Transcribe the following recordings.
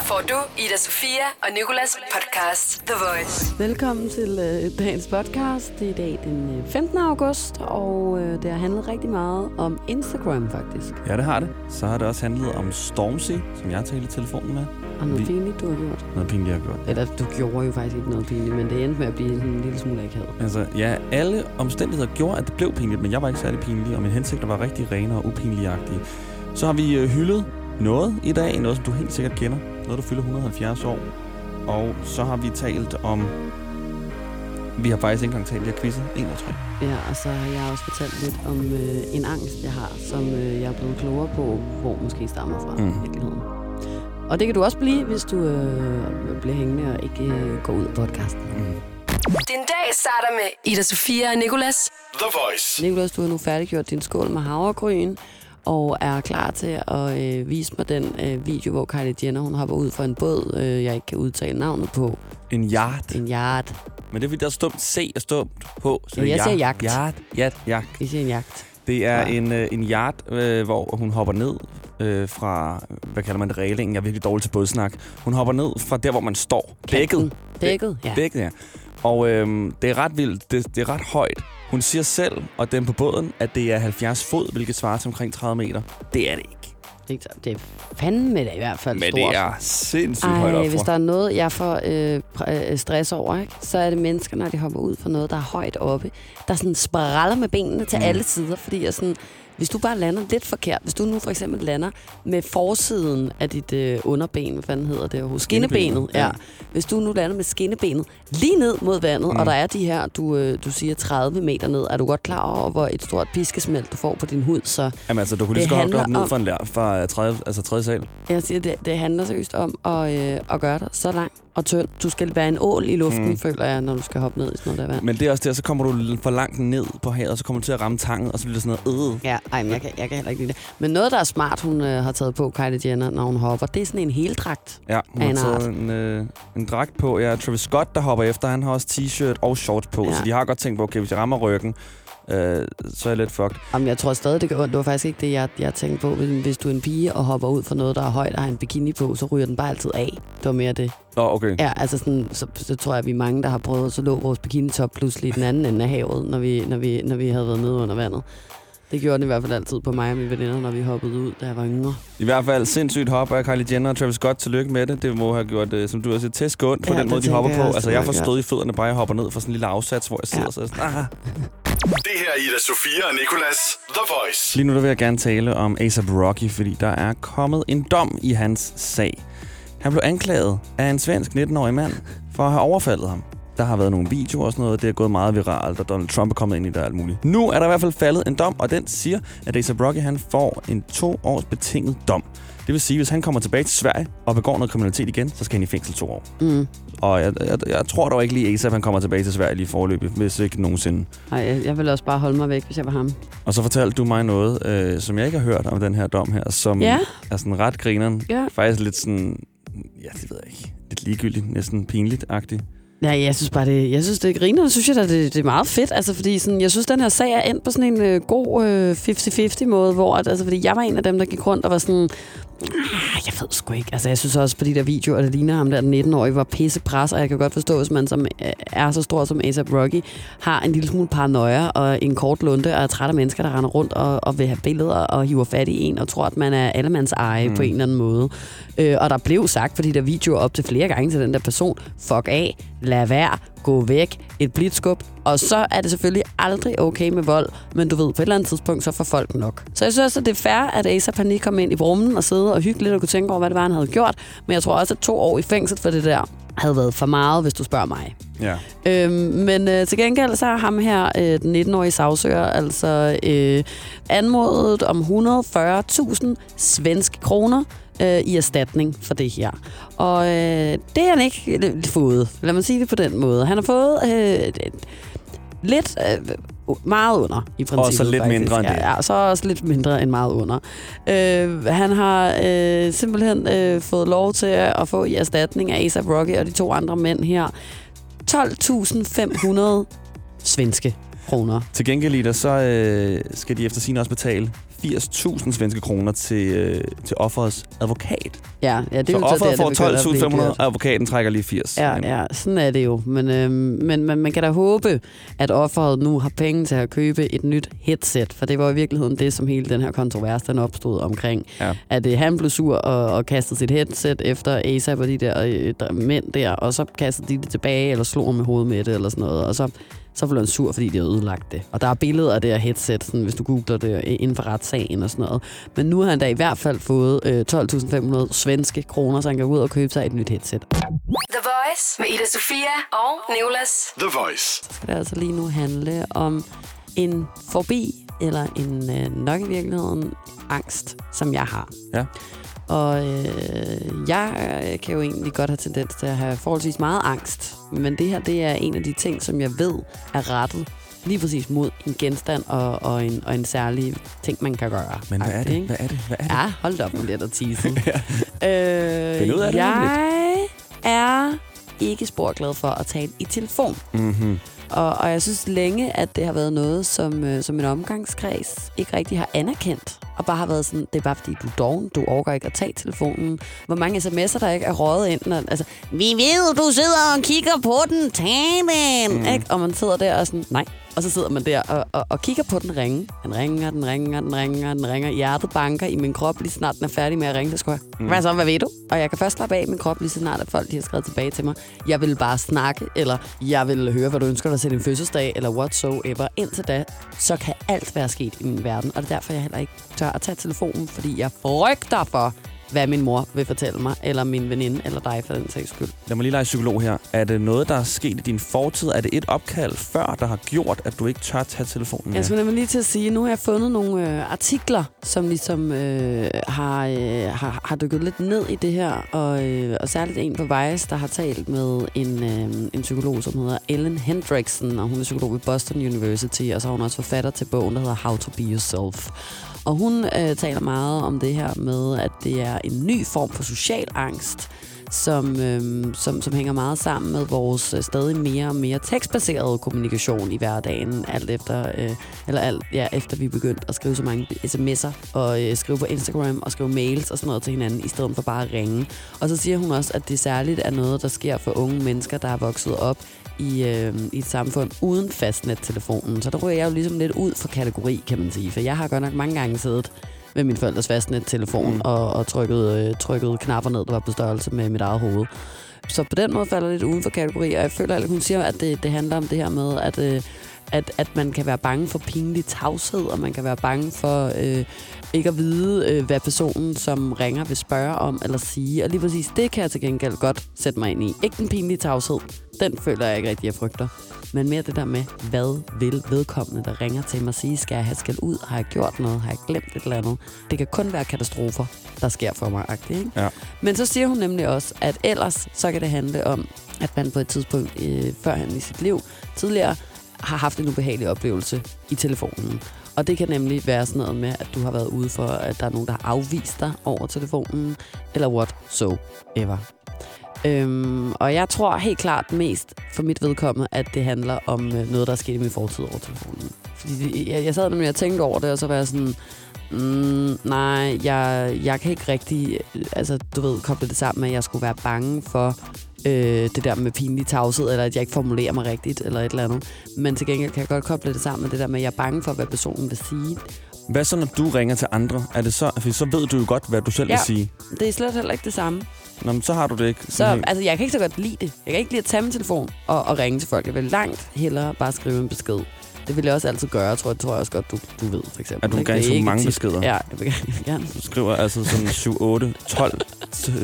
Her får du Ida Sofia og Nicolas podcast The Voice. Velkommen til dagens podcast. Det er i dag den 15. august, og det har handlet rigtig meget om Instagram faktisk. Ja, det har det. Så har det også handlet om Stormzy, som jeg talte i telefonen med. Og noget pinligt, du har gjort. Noget pinligt, jeg har gjort. Eller du gjorde jo faktisk ikke noget pinligt, men det endte med at blive en lille smule akavet. Altså, ja, alle omstændigheder gjorde, at det blev pinligt, men jeg var ikke særlig pinlig, og mine hensigter var rigtig rene og upinligagtige. Så har vi hyldet noget i dag, noget som du helt sikkert kender, noget der fylder 170 år, og så har vi talt om, vi har faktisk ikke engang talt, jeg quizzer 1 og 3. Ja, og så har jeg også fortalt lidt om en angst, jeg har, som jeg er blevet klogere på, hvor måske stammer fra virkeligheden. Og det kan du også blive, hvis du bliver hængende og ikke går ud af podcasten. Din dag starter med Ida Sofia og Nicolas The Voice. Nicolas, du har nu færdiggjort din skål med havregryn og er klar til at vise mig den video, hvor Kylie Jenner hun hopper ud fra en båd, jeg ikke kan udtale navnet på. En yacht. En yacht. Men det er fordi, der er stumt C og stumt H. Så jeg siger jagt. Jeg siger en jagt. Det er en yacht, hvor hun hopper ned fra, hvad kalder man det, reglingen? Jeg er virkelig dårlig til bådsnak. Hun hopper ned fra der, hvor man står. Dækket. Dækket, ja. Og det er ret vildt. Det er ret højt. Hun siger selv, og dem på båden, at det er 70 fod, hvilket svarer til omkring 30 meter. Det er det ikke. Det er fandme da i hvert fald stort. Men det er sindssygt højt opfra. Hvis der er noget, jeg får stress over, ikke? Så er det mennesker, når de hopper ud for noget, der er højt oppe. Der sådan spiraler med benene til alle sider, fordi jeg sådan... Hvis du bare lander lidt forkert, hvis du nu for eksempel lander med forsiden af dit underben, hvad fanden hedder det jo? Skinnebenet, ja. Hvis du nu lander med skinnebenet lige ned mod vandet, og der er de her, du siger 30 meter ned, er du godt klar over, hvor et stort piskesmælt du får på din hud, så... Jamen altså, du kunne lige så godt hoppe ned fra 30 sal. Jeg siger, det handler seriøst om at gøre dig så langt og tynd. Du skal være en ål i luften, føler jeg, når du skal hoppe ned i sådan noget der vand. Men det er også der, så kommer du for langt ned på havet, og så kommer du til at ramme tangen, og så bliver det sådan noget Ja. Ej, men jeg kan heller ikke lide det. Men noget, der er smart, hun har taget på, Kylie Jenner, når hun hopper, det er sådan en heldragt. Ja, hun har taget en dragt på. Ja, Travis Scott, der hopper efter, han har også t-shirt og shorts på. Ja. Så de har godt tænkt på, okay, hvis jeg rammer ryggen, så er jeg lidt fucked. Jamen, jeg tror stadig, det gør ondt. Det var faktisk ikke det, jeg tænkte på. Hvis du er en pige og hopper ud for noget, der er højt og har en bikini på, så ryger den bare altid af. Det var mere det. Nå, okay. Ja, altså sådan, så tror jeg, at vi er mange, der har prøvet, så lå vores bikinitop pludselig i den anden ende af havet, når vi havde været nede under vandet. Det gjorde den i hvert fald altid på mig og mine veninder, når vi hoppede ud, da jeg var yngre. I hvert fald sindssygt hopper af Kylie Jenner og Travis Scott. Tillykke med det. Det må have gjort, som du har set, tæsk ondt på den måde, de hopper på. Altså, jeg får stød i fødderne, bare jeg hopper ned fra sådan en lille afsats, hvor jeg sidder og sådan. Det her er Ida Sofia og Nicolas The Voice. Lige nu der vil jeg gerne tale om A$AP Rocky, fordi der er kommet en dom i hans sag. Han blev anklaget af en svensk 19-årig mand for at have overfaldet ham. Der har været nogle videoer og sådan noget, det er gået meget viralt, og Donald Trump er kommet ind i det og alt muligt. Nu er der i hvert fald faldet en dom, og den siger, at A$AP Rocky han får en 2 års betinget dom. Det vil sige, at hvis han kommer tilbage til Sverige og begår noget kriminalitet igen, så skal han i fængsel 2 år. Og jeg tror dog ikke lige A$AP, han kommer tilbage til Sverige lige foreløbig, hvis ikke nogensinde. Nej, jeg vil også bare holde mig væk, hvis jeg var ham. Og så fortalte du mig noget, som jeg ikke har hørt om den her dom her, som er sådan ret grineren. Ja. Faktisk lidt sådan, det ved jeg ikke, lidt ligegyldigt, næsten pinligt-agtigt. Ja, jeg synes det er griner, og synes jeg, at det er meget fedt, altså fordi sådan, jeg synes den her sag er endt på sådan en god 50-50 måde, hvor altså fordi jeg var en af dem, der gik rundt og var sådan, jeg ved sgu ikke, altså jeg synes også på de der videoer, der ligner ham der 19-årige, var pissepres, og jeg kan godt forstå, hvis man som er så stor som A$AP Rocky, har en lille smule paranoia og en kort lunte, og er træt af mennesker, der render rundt og vil have billeder og hiver fat i en, og tror, at man er allemands eje på en eller anden måde. Og der blev sagt for de der videoer op til flere gange til den der person, fuck af, lad være, gå væk, et blitzskub. Og så er det selvfølgelig aldrig okay med vold, men du ved, på et eller andet tidspunkt, så får folk nok. Så jeg synes også, at det er fair, at A$AP han lige kom ind i rummen og sidde og hygge lidt og kunne tænke over, hvad det var, han havde gjort. Men jeg tror også, at 2 år i fængsel for det der havde været for meget, hvis du spørger mig. Ja. Men til gengæld så har ham her, den 19-årige sagsøger, altså anmodet om 140.000 svenske kroner i erstatning for det her. Og det har han ikke fået. Lad mig sige det på den måde. Han har fået lidt... meget under, i princippet. Og så lidt faktisk. Mindre end det. Ja, så også lidt mindre end meget under. Han har simpelthen fået lov til at få i erstatning af A$AP Rocky og de 2 andre mænd her 12.500 svenske kroner. Til gengæld, så skal de efter sigende også betale 80.000 svenske kroner til offerets advokat. Ja, det er jo så offeret får 12.500, og advokaten trækker lige 80. Ja, sådan er det jo. Men man kan da håbe, at offeret nu har penge til at købe et nyt headset, for det var i virkeligheden det, som hele den her kontrovers, den opstod omkring. Ja. At han blev sur og kastede sit headset efter A$AP og de der mænd der, og så kastede de det tilbage, eller slog med hovedet med det, eller sådan noget, og så blev han sur, fordi de havde ødelagt det. Og der er billeder af det her headset, sådan, hvis du googler det, inden for retssagen og sådan noget. Men nu har han da i hvert fald fået 12.500 svenske kroner, så han kan ud og købe sig et nyt headset. The Voice med Ida Sofia og Nicolas. The Voice. Så skal det altså lige nu handle om en forbi, eller en nok i virkeligheden angst, som jeg har. Ja. Og jeg kan jo egentlig godt have tendens til at have forholdsvis meget angst. Men det her, det er en af de ting, som jeg ved er rettet lige præcis mod en genstand og en særlig ting, man kan gøre. Men hvad er det? Hvad er det? Ja, hold op med det der teasing. Jeg er ikke sporglad for at tale i telefon. Mm-hmm. Og jeg synes længe, at det har været noget, som en omgangskreds ikke rigtig har anerkendt. Og bare har været sådan, det er bare fordi, du er doven, du overgår ikke at tage telefonen. Hvor mange sms'er, der ikke er røget ind. Altså, vi ved, du sidder og kigger på den, tag den. Mm. Og man sidder der og sådan, nej. Og så sidder man der og kigger på den ringe. Den ringer. Hjertet banker i min krop, lige snart den er færdig med at ringe. Så jeg, hvad ved du? Og jeg kan først slappe af min krop, lige snart at folk de har skrevet tilbage til mig. Jeg vil bare snakke, eller jeg vil høre, hvad du ønsker dig til din fødselsdag, eller whatsoever. Indtil da, så kan alt være sket i min verden. Og det er derfor, jeg heller ikke tør at tage telefonen, fordi jeg frygter for, hvad min mor vil fortælle mig, eller min veninde, eller dig for den sags skyld. Lad mig lige lege psykolog her. Er det noget, der er sket i din fortid? Er det et opkald før, der har gjort, at du ikke tør tage telefonen? Jeg skulle nemlig lige til at sige, at nu har jeg fundet nogle artikler, som ligesom har dykket lidt ned i det her, og særligt en på Vice, der har talt med en psykolog, som hedder Ellen Hendrickson, og hun er psykolog ved Boston University, og så har hun også forfatter til bogen, der hedder How to Be Yourself. Og hun taler meget om det her med, at det er en ny form for social angst, som hænger meget sammen med vores stadig mere og mere tekstbaserede kommunikation i hverdagen, efter vi er begyndt at skrive så mange sms'er, og skrive på Instagram, og skrive mails og sådan noget til hinanden, i stedet for bare at ringe. Og så siger hun også, at det særligt er noget, der sker for unge mennesker, der er vokset op i et samfund uden fastnettelefonen. Så der ryger jeg jo ligesom lidt ud for kategori, kan man sige. For jeg har godt nok mange gange siddet med min forældres fastnettelefon og trykket knapper ned, der var på størrelse med mit eget hoved. Så på den måde falder jeg lidt uden for kategori, og jeg føler, at hun siger, at det handler om det her med, at man kan være bange for pinlig tavshed, og man kan være bange for ikke at vide, hvad personen, som ringer, vil spørge om eller sige. Og lige præcis det kan jeg til gengæld godt sætte mig ind i. Ikke den pinlige tavshed. Den føler jeg ikke rigtig, jeg frygter. Men mere det der med, hvad vil vedkommende, der ringer til mig, sige? Skal jeg have skældt ud? Har jeg gjort noget? Har jeg glemt et eller andet? Det kan kun være katastrofer, der sker for mig. Ikke? Ja. Men så siger hun nemlig også, at ellers så kan det handle om, at man på et tidspunkt førhen i sit liv tidligere har haft en ubehagelig oplevelse i telefonen. Og det kan nemlig være sådan noget med, at du har været ude for, at der er nogen, der har afvist dig over telefonen, eller whatsoever. Og jeg tror helt klart mest for mit vedkommende, at det handler om noget, der er sket i min fortid over telefonen. Fordi jeg sad nemlig og tænkte over det, og så var jeg sådan, nej, jeg kan ikke rigtig, altså du ved, koble det sammen med, at jeg skulle være bange for det der med pinlig tavshed, eller at jeg ikke formulerer mig rigtigt, eller et eller andet. Men til gengæld kan jeg godt koble det sammen med det der med, at jeg er bange for, hvad personen vil sige. Hvad så, når du ringer til andre? Er det så, for så ved du jo godt, hvad du selv vil sige. Det er slet heller ikke det samme. Nå, men så har du det ikke. Så, altså, jeg kan ikke så godt lide det. Jeg kan ikke lide at tage min telefon og ringe til folk. Jeg vil langt hellere bare skrive en besked. Det vil jeg også altid gøre, tror jeg også godt, du ved, for eksempel. At du gerne skriver mange beskeder? Ja, jeg vil gerne. Du skriver altså sådan 7, 8, 12,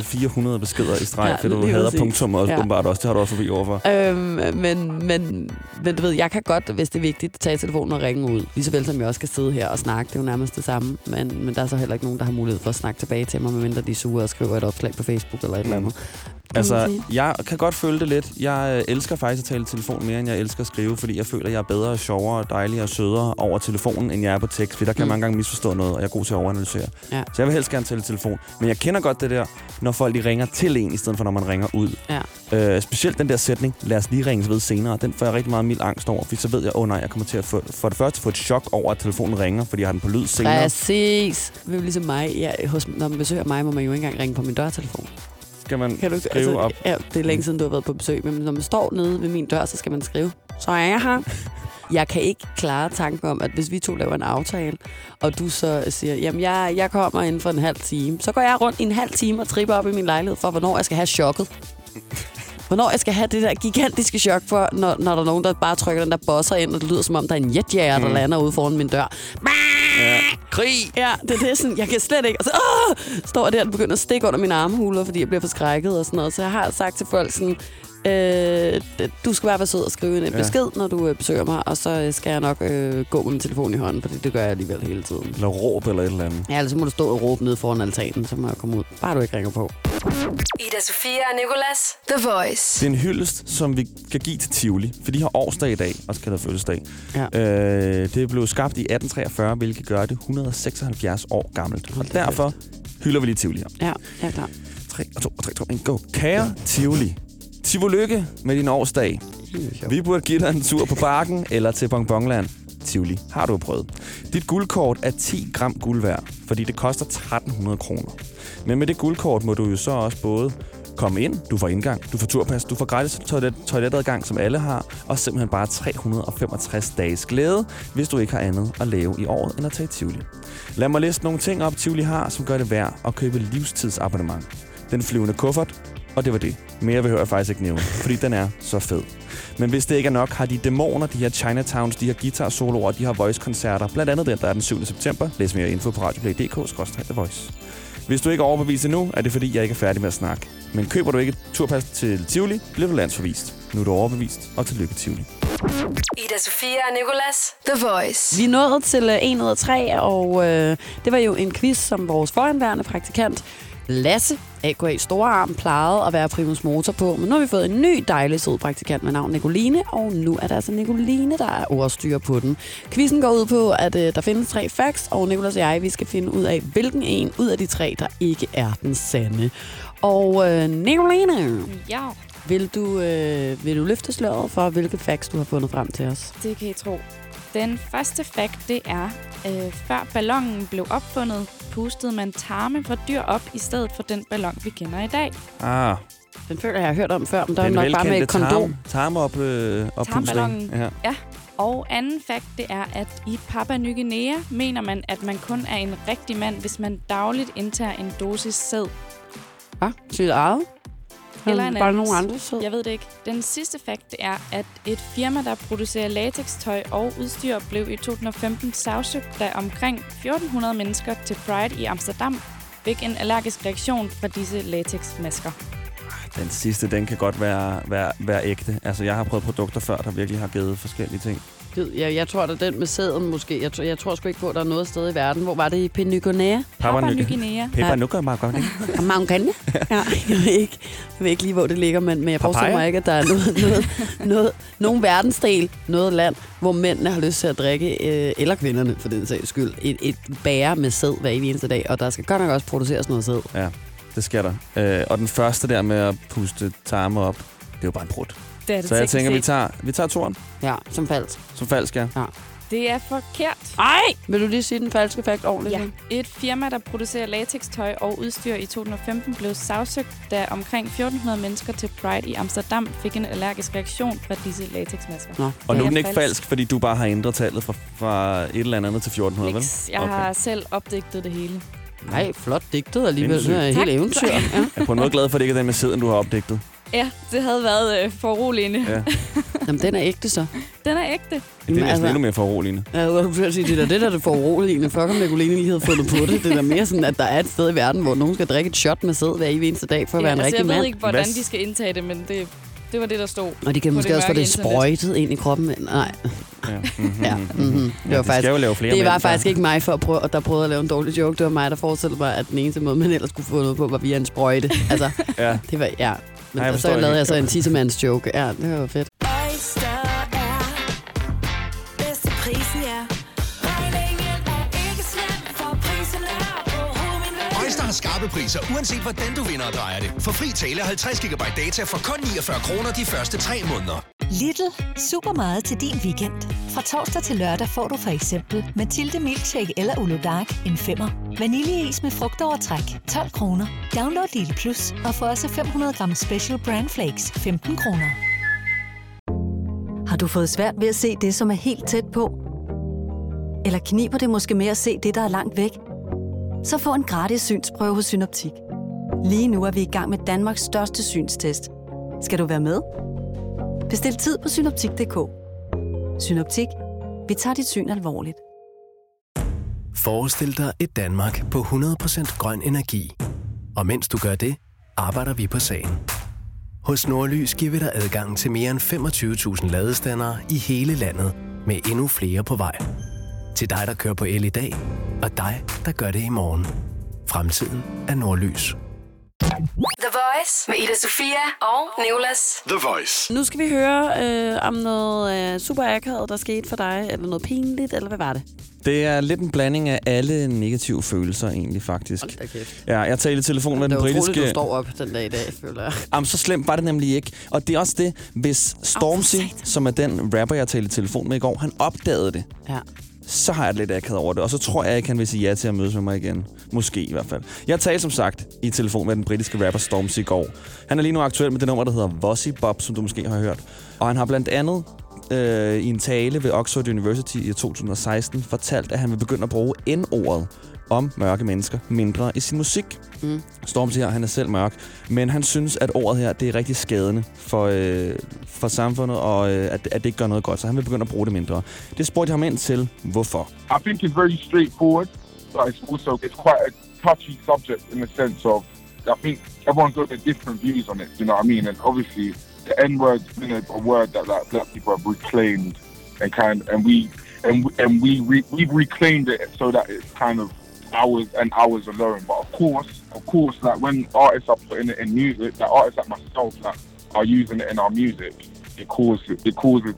400 beskeder i streg, for du hader punktummer og åbenbart også. Det har du også forbi overfor. Men du ved, jeg kan godt, hvis det er vigtigt, tage telefonen og ringe ud. Lige så vel som jeg også skal sidde her og snakke, det er jo nærmest det samme. Men der er så heller ikke nogen, der har mulighed for at snakke tilbage til mig, medmindre de suger og skriver et opslag på Facebook eller et eller andet. Altså, jeg kan godt føle det lidt. Jeg elsker faktisk at tale i telefon mere, end jeg elsker at skrive, fordi jeg føler, at jeg er bedre, sjovere, dejligere og sødere over telefonen, end jeg er på tekst. For der kan jeg mange gange misforstå noget, og jeg er god til at overanalysere. Ja. Så jeg vil helst gerne tale i telefon. Men jeg kender godt det der, når folk lige ringer til en, i stedet for når man ringer ud. Ja. Specielt den der sætning, lad os lige ringes ved senere, den får jeg rigtig meget mild angst over, for så ved jeg, nej, jeg kommer til at for det første få et chok over, at telefonen ringer, fordi jeg har den på lyd senere. Præcis. Det er ligesom mig. Når man besøger mig, må man jo ikke engang ringe på min dørtelefon. Skal man skrive op? Ja, det er længe siden, du har været på besøg. Men når man står nede ved min dør, så skal man skrive. Så er jeg her. Jeg kan ikke klare tanken om, at hvis vi to laver en aftale, og du så siger, jamen jeg kommer inden for en halv time, så går jeg rundt i en halv time og tripper op i min lejlighed for, hvornår jeg skal have chokket. Hvornår jeg skal have det der gigantiske chok for, når der er nogen, der bare trykker den der bosser ind, og det lyder som om, der er en jetjager, der lander ude foran min dør. Ja. Krig! Ja, det er sådan, jeg kan slet ikke. Og så står jeg der og begynder at stikke under mine armhuler, fordi jeg bliver forskrækket og sådan noget. Så jeg har sagt til folk sådan, du skal bare være sød og skrive en besked, når du besøger mig, og så skal jeg nok gå med min telefon i hånden, for det gør jeg alligevel hele tiden. Eller råb eller et eller andet. Ja, eller så må du stå og råbe nede foran altanen, så må jeg komme ud. Bare du ikke ringer på. Ida Sofia og Nicolas, The Voice. Det er en hyldest, som vi kan give til Tivoli, for de har årsdag i dag, og skal der fødselsdag. Ja. Det blev skabt i 1843, hvilket gør det 176 år gammelt. Og derfor hylder vi lige Tivoli her. Ja, jeg er klar. 3, 2, 1, go. Kære Tivoli. Tivolykke med din årsdag. Vi burde give dig en tur på Bakken eller til Bonbonland. Tivoli, har du prøvet. Dit guldkort er 10 gram guld værd, fordi det koster 1300 kroner. Men med det guldkort må du jo så også både komme ind, du får indgang, du får turpas, du får gratis toiletadgang, som alle har, og simpelthen bare 365 dages glæde, hvis du ikke har andet at lave i året end at tage Tivoli. Lad mig liste nogle ting op, Tivoli har, som gør det værd at købe livstidsabonnement. Den flyvende kuffert, og det var det. Mere behøver jeg faktisk ikke nævne, fordi den er så fed. Men hvis det ikke er nok, har de dæmoner, de her Chinatowns, de her guitar-soloer, de her voice-koncerter. Blandt andet den, der er den 7. september. Læs mere info på radioplay.dk/The Voice. Hvis du ikke er overbevist endnu, er det fordi, jeg ikke er færdig med at snakke. Men køber du ikke et turpas til Tivoli, bliver du landsforvist. Nu er du overbevist, og tillykke Tivoli. Ida Sofia og Nicolas, The Voice. Vi nåede til 1 ud af 3, og det var jo en quiz, som vores forhenværende praktikant Lasse, A.K.A. Storearm, plejede at være primus motor på, men nu har vi fået en ny dejlig sød praktikant med navn Nicoline, og nu er der altså Nicoline, der er ordstyrer på den. Quizzen går ud på, at der findes 3 facts, og Nicolas og jeg, vi skal finde ud af, hvilken en ud af de 3, der ikke er den sande. Og Nicoline, ja. Vil du løfte sløret for, hvilke facts du har fundet frem til os? Det kan I tro. Den første fact, det er, før ballonen blev opfundet, pustede man tarme fra dyr op, i stedet for den ballon, vi kender i dag. Ah. Den føler jeg har hørt om før, men der er nok bare med et kondom. Tarmballonen, ja. Og anden fact, det er, at i Papua Ny Guinea mener man, at man kun er en rigtig mand, hvis man dagligt indtager en dosis sæd. Hvad? Til eget? Eller bare nogen andre sæd? Jeg ved det ikke. Den sidste fact, det er, at et firma, der producerer latex-tøj og udstyr, blev i 2015 sagsøgt, da omkring 1400 mennesker til Pride i Amsterdam fik en allergisk reaktion fra disse latex-masker. Den sidste, den kan godt være ægte. Altså, jeg har prøvet produkter før, der virkelig har givet forskellige ting. Jeg tror, at den med sæden måske. Jeg tror sgu ikke på, at der er noget sted i verden. Hvor var det i Penygonea? Papua Ny Guinea. Papua Ny Guinea. Jeg ved ikke lige, hvor det ligger, men jeg forstår mig ikke, at der er nogen verdensdel, noget land, hvor mændene har lyst til at drikke, eller kvinderne for den sags skyld, et bære med sæd hver eneste dag. Og der skal godt nok også produceres noget sæd. Ja, det skal der. Og den første der med at puste tarme op, det er jo bare en brud. Så jeg tænker, vi tager toren. Ja, som falsk. Som falsk, ja. Det er forkert. Ej! Vil du lige sige den falske fakt ordentligt? Ja. Et firma, der producerer latex-tøj og udstyr i 2015, blev sagsøgt, da omkring 1400 mennesker til Pride i Amsterdam fik en allergisk reaktion fra disse latexmasker. Nå. Og nu er den ikke falsk, fordi du bare har ændret tallet fra et eller andet til 1400, vel? Jeg har selv opdigtet det hele. Nej, flot digtet alligevel. Det er helt eventyr. Ja. Jeg er på en måde glad for, at det ikke er den med siden, du har opdigtet. Ja, det havde været foruroligende. Ja. Jamen, den er ægte så. Den er ægte. Ja, det er næsten endnu mere foruroligende. Ja, du kan sige, det der foruroligende. Fuck om Nicoline lige havde fundet på det. Det er mere sådan, at der er et sted i verden, hvor nogen skal drikke et shot med sæd hver eneste dag for at være en rigtig mand. Jeg ved ikke, hvordan de skal indtage det, men det var det, der stod. Og de kan måske også få det sprøjtet ind i kroppen. Nej. Ja. Mm-hmm. Ja. Mm-hmm. Det var faktisk ikke mig, der prøvede at lave en dårlig joke. Det var mig, der forestillede mig, at den eneste måde, man ellers skulle få noget på, var via en sprøjte. Altså, ja. Det var, ja. Men ej, så lavede jeg så en tissemands joke. Ja, det var fedt. Skarpe priser, uanset hvordan du vinder og drejer det. For fri tale 50 GB data for kun 49 kroner de første 3 måneder. Lidl. Super meget til din weekend. Fra torsdag til lørdag får du for eksempel Mathilde Milkshake eller Olo Dark en 5'er. Vaniljeis med frugtovertræk 12 kroner. Download Lidl Plus og få også 500 gram Special Brand Flakes 15 kroner. Har du fået svært ved at se det, som er helt tæt på? Eller kniber det måske med at se det, der er langt væk? Så få en gratis synsprøve hos Synoptik. Lige nu er vi i gang med Danmarks største synstest. Skal du være med? Bestil tid på synoptik.dk. Synoptik. Vi tager dit syn alvorligt. Forestil dig et Danmark på 100% grøn energi. Og mens du gør det, arbejder vi på sagen. Hos Nordlys giver vi dig adgang til mere end 25.000 ladestandere i hele landet, med endnu flere på vej. Til dig, der kører på el i dag, og dig, der gør det i morgen. Fremtiden er Nordlys. The Voice med Ida Sofia og Nicolas. The Voice. Nu skal vi høre om noget super akavet, der skete for dig, eller noget pinligt, eller hvad var det? Det er lidt en blanding af alle negative følelser egentlig, faktisk. Hold da kæft. Ja, jeg talte i telefon med den britiske... Det var utroligt, du står op den dag i dag, føler jeg. Jamen, så slemt var det nemlig ikke. Og det er også det, hvis Stormzy, som er den rapper, jeg talte i telefon med i går, han opdagede det. Ja. Så har jeg lidt akavet over det, og så tror jeg ikke, han vil sige ja til at mødes med mig igen. Måske i hvert fald. Jeg talte som sagt i telefon med den britiske rapper Stormzy i går. Han er lige nu aktuel med det nummer, der hedder Vossi Bop, som du måske har hørt. Og han har blandt andet i en tale ved Oxford University i 2016 fortalt, at han vil begynde at bruge N-ordet om mørke mennesker mindre i sin musik. Mm. Stormzy her, han er selv mørk, men han synes, at ordet her, det er rigtig skadende for samfundet, og at det ikke gør noget godt, så han vil begynde at bruge det mindre. Det spurgte ham ind til, hvorfor. I think it's very straightforward, but it's also it's quite a touchy subject in the sense of, I think everyone's got their different views on it, you know what I mean? And obviously, the N-word is a word that like, black people have reclaimed, and we've reclaimed it so that it's kind of hours and hours alone, but of course, like when artists are putting it in music, like artists like myself that are using it in our music, it causes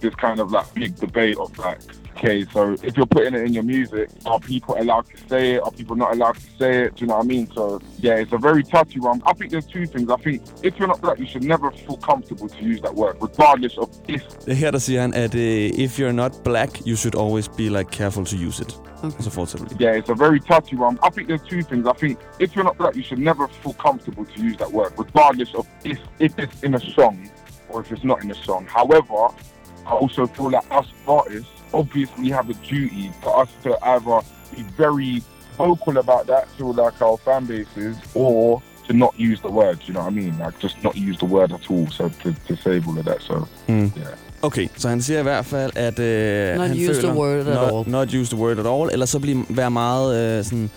this kind of like big debate of like, okay, so if you're putting it in your music, are people allowed to say it? Are people not allowed to say it? Do you know what I mean? So yeah, it's a very touchy one. I think there's two things. I think if you're not black, you should never feel comfortable to use that word, regardless of if. Her der siger han, at if you're not black, you should always be like careful to use it. Okay. So yeah, it's a very touchy one. I think there's two things. I think if you're not black, you should never feel comfortable to use that word, regardless of if it's in a song or if it's not in a song. However, I also feel like us artists obviously have a duty for us to either be very vocal about that to like our fan bases or to not use the word, you know what I mean? Like just not use the word at all, so to save all of that, so yeah. Okay, så han siger i hvert fald, at han føler, not use the word at all, eller så være meget sådan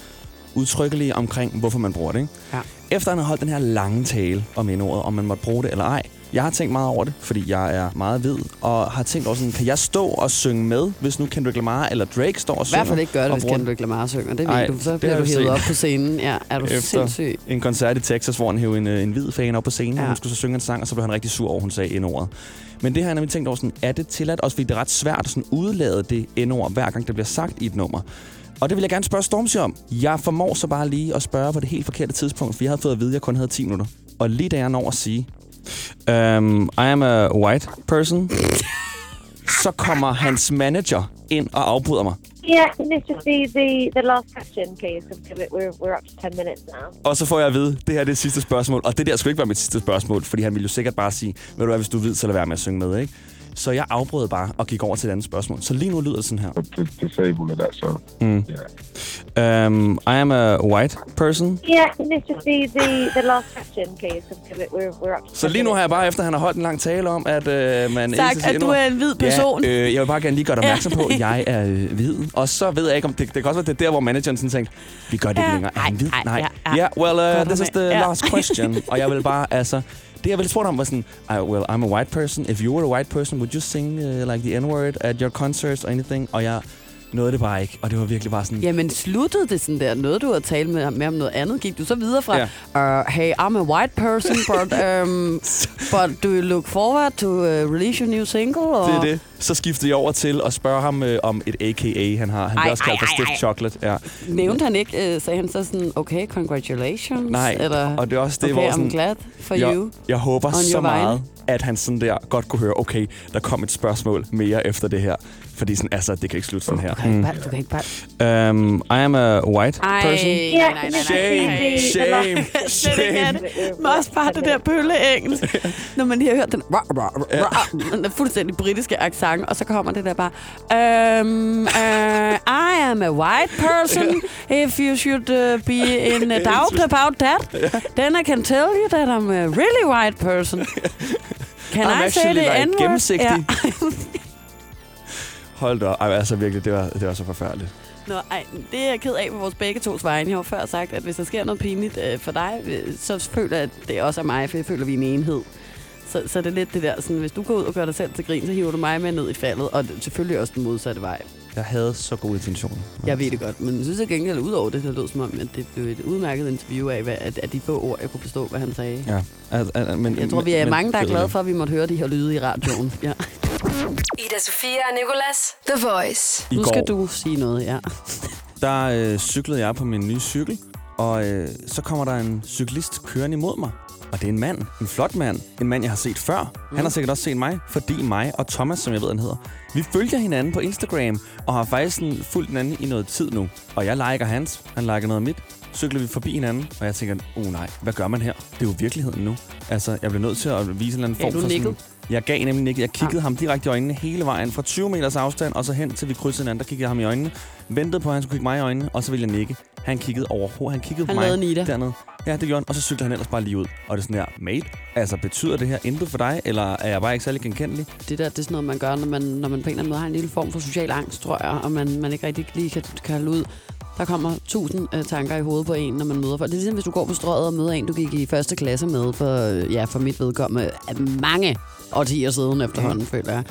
udtrykkelig omkring, hvorfor man bruger det, ikke? Ja. Efter han har holdt den her lange tale om N-ordet, om man måtte bruge det eller ej, jeg har tænkt meget over det, fordi jeg er meget hvid, og har tænkt også sådan, kan jeg stå og synge med, hvis nu Kendrick Lamar eller Drake står og synger? I hvert fald ikke gør det, hvis Kendrick Lamar synger. Det ved du, så bliver du hævet op på scenen. Ja, er du sindssyg? En koncert i Texas, hvor han hævde en hvid fan op på scenen, og hun skulle så synge en sang, og så blev han rigtig sur over, hun sagde N-ordet. Men det har jeg nemlig tænkt over, sådan, er det tilladt? Også fordi det er ret svært at sådan udlade det N-ord, hver gang det bliver sagt i et nummer. Og det vil jeg gerne spørge Stormzy om. Jeg formår så bare lige at spørge på det helt forkerte tidspunkt, for jeg havde fået at vide, at jeg kun havde 10 minutter. Og lige da jeg når at sige, I am a white person, så kommer hans manager ind og afbryder mig. Yeah, can this just be the last question, please? We're up to 10 minutes now. Og så får jeg at vide, det her er det sidste spørgsmål. Og det der skulle ikke være mit sidste spørgsmål, fordi han ville jo sikkert bare sige, ved du hvad, hvis du ved, så lad være med at synge med, ikke? Så jeg afbrød bare og gik over til et andet spørgsmål. Så lige nu lyder det sådan her. I am a white person. Yeah, can this just be the last question, please? We're up to. Så lige nu har jeg bare, efter han har holdt en lang tale om, at man... Sagt, at du er en hvid person. Ja, jeg vil bare gerne lige gøre dig opmærksom på, at jeg er hvid. Og så ved jeg ikke, om det kan også være, det der, hvor manageren sådan tænkte, vi gør det ikke længere. Er han hvid? Nej. Well, this is the last question. Og jeg vil bare, altså... Det jeg ville spurgte om var sådan, well, I'm a white person. If you were a white person, would you sing like the N-word at your concerts or anything? Og jeg nåede det bare ikke, og det var virkelig bare sådan... Jamen, sluttede det sådan der? Nåede du at tale med om noget andet? Gik du så videre fra, hey, I'm a white person, but do you look forward to release your new single? Or? Det er det. Så skiftede jeg over til at spørge ham om et AKA, han har. Han bliver også kaldt for Stiff Chocolate. Ja. Nævnte han ikke? Sagde han så sådan, okay, congratulations? Nej, eller, og det er også det, okay, hvor sådan... Okay, I'm glad for you. Jeg håber så meget, at han sådan der godt kunne høre, okay, der kom et spørgsmål mere efter det her. Fordi sådan, altså, det kan ikke slutte sådan her. Du kan ikke bare. I am a white person. Nej. Shame. Men også bare det der bølle-engelsk. Når man lige har hørt den, den fuldstændig britiske accent, og så kommer det der bare, I am a white person. If you should be in doubt about that, then I can tell you that I'm a really white person. Can I say the N-word? Hold da op. Ej, altså virkelig, det var så forfærdeligt. Nå, ej, det er jeg ked af på vores begge tos vegne. Jeg har før sagt, at hvis der sker noget pinligt for dig, så føler jeg, at det også er mig, for jeg føler, vi er en enhed. Så det er lidt det der, sådan, hvis du går ud og gør dig selv til grin, så hiver du mig med ned i faldet, og selvfølgelig også den modsatte vej. Jeg havde så gode intentioner. Jeg ved det godt, men jeg synes, at gengæld ud over det, så lød som om, at det blev et udmærket interview af, at de få ord, jeg kunne forstå, hvad han sagde. Ja. Jeg tror, vi er mange, der er glade for, at vi måtte høre de her lyde i radioen. Ja. Ida Sofia og Nicolas, The Voice. Nu skal du sige noget, ja. Der cyklede jeg på min nye cykel, og så kommer der en cyklist kørende imod mig. Og det er en mand, en flot mand, en mand, jeg har set før. Mm. Han har sikkert også set mig, fordi mig og Thomas, som jeg ved, han hedder. Vi følger hinanden på Instagram, og har faktisk fulgt hinanden i noget tid nu. Og jeg liker hans, han liker noget af mit. Cykler vi forbi hinanden, og jeg tænker, nej, hvad gør man her? Det er jo virkeligheden nu. Altså, jeg blev nødt til at vise en eller anden form for sådan... Jeg gav nemlig ikke. Jeg kiggede ham direkte i øjnene hele vejen fra 20 meters afstand, og så hen til vi krydsede hinanden, der kiggede jeg ham i øjnene. Ventede på, at han skulle kigge mig i øjnene, og så ville jeg nikke. Han kiggede overhovedet. Han kiggede på mig dernede. Ja, det gjorde han, og så cyklede han ellers bare lige ud. Og det er sådan her, mate, altså betyder det her intet for dig, eller er jeg bare ikke særlig genkendelig? Det er sådan noget, man gør, når man på en eller anden måde har en lille form for social angst, tror jeg, og man ikke rigtig lige kan kalde ud. Der kommer 1000 tanker i hovedet på en, når man møder folk. Det er ligesom, hvis du går på strøget og møder en, du gik i første klasse med for mit vedkommende mange årtier siden efterhånden, føler jeg.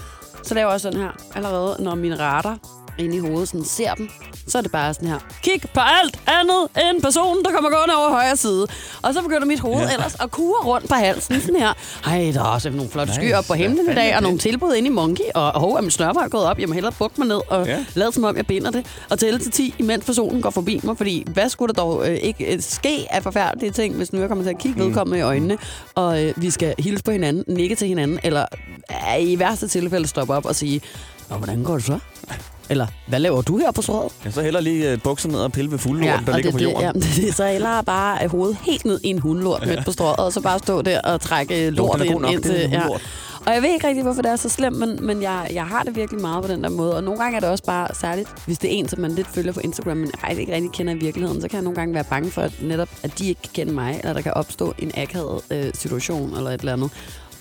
Så laver jeg sådan her. Allerede når mine radar inde i hovedet sådan ser dem, så er det bare sådan her. Kig på alt andet end personen, der kommer gående over højre side. Og så begynder mit hoved ellers at kure rundt på halsen sådan her. Ej, der er også nogle flotte skyer op på himlen i dag, og nogle tilbud inde i Monkey. Og er min snørbånd gået op? Jeg må hellere bukke mig ned og lade som om, jeg binder det. Og tælle til 10, imens personen går forbi mig. Fordi hvad skulle der dog ikke ske af forfærdelige ting, hvis nu jeg kommer til at kigge vedkommende i øjnene, og vi skal hilse på hinanden, nikke til hinanden, eller i værste tilfælde stoppe op og sige, hvordan går det så? Eller, hvad laver du her på strøget? Ja, så heller lige bukser ned og pille ved fuglelorten, der ligger på jorden. Jamen, det er så heller bare hovedet helt ned i en hundlort midt på strøget, og så bare stå der og trække lort ind til... Ja. Og jeg ved ikke rigtig, hvorfor det er så slemt, men jeg har det virkelig meget på den der måde. Og nogle gange er det også bare særligt, hvis det er en, som man lidt følger på Instagram, men faktisk ikke rigtig kender i virkeligheden, så kan jeg nogle gange være bange for, at de ikke kender mig, eller der kan opstå en akavet situation eller et eller andet.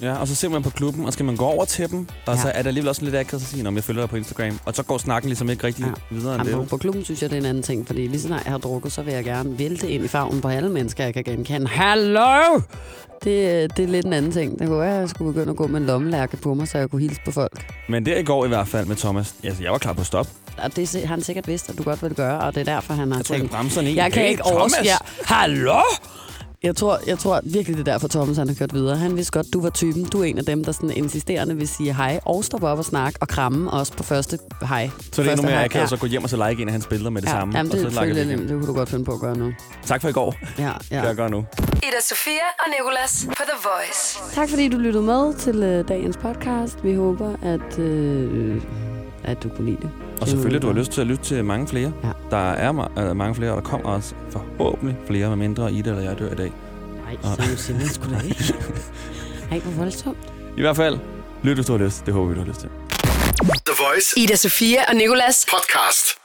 Ja, og så ser man på klubben, og skal man gå over til dem, og så er der alligevel også lidt akavet at sige, når jeg følger dig på Instagram, og så går snakken ligesom ikke rigtig videre end det. På klubben synes jeg, det er en anden ting, fordi lige snart jeg har drukket, så vil jeg gerne vælte ind i favnen på alle mennesker, jeg kan genkende. Hallo! Det er lidt en anden ting. Det kunne være, at jeg skulle begynde at gå med en lommelærke på mig, så jeg kunne hilse på folk. Men det i går i hvert fald med Thomas. Altså, jeg var klar på stop. Og det har han sikkert vidst, at du godt ville gøre, og det er derfor, han har tænkt... Jeg kan ikke overskære... Hallo! Jeg tror virkelig, det er derfor, Thomas han har kørt videre. Han vidste godt, du var typen. Du er en af dem, der sådan insisterende vil sige hej og stoppe op og snakke og kramme også på første hej. Så det er endnu mere, jeg kan så gå hjem og så like en af hans billeder med det samme. Jamen, det, og så det kunne du godt finde på at gøre nu. Tak for i går. Ja. Jeg gør nu. Ida Sofia og Nicolas på The Voice. Tak fordi du lyttede med til dagens podcast. Vi håber, at du kunne lide det. Og selvfølgelig, du har lyst til at lytte til mange flere. Ja. Der er mange flere, og der kommer også forhåbentlig flere, med mindre Ida eller jeg dør i dag. Nej, så er jo simpelthen sgu da ikke. Ej, hvor voldsomt. I hvert fald, lyt hvis du har lyst. Det håber vi, du har lyst til. The Voice. Ida Sofia og Nicolas. Podcast.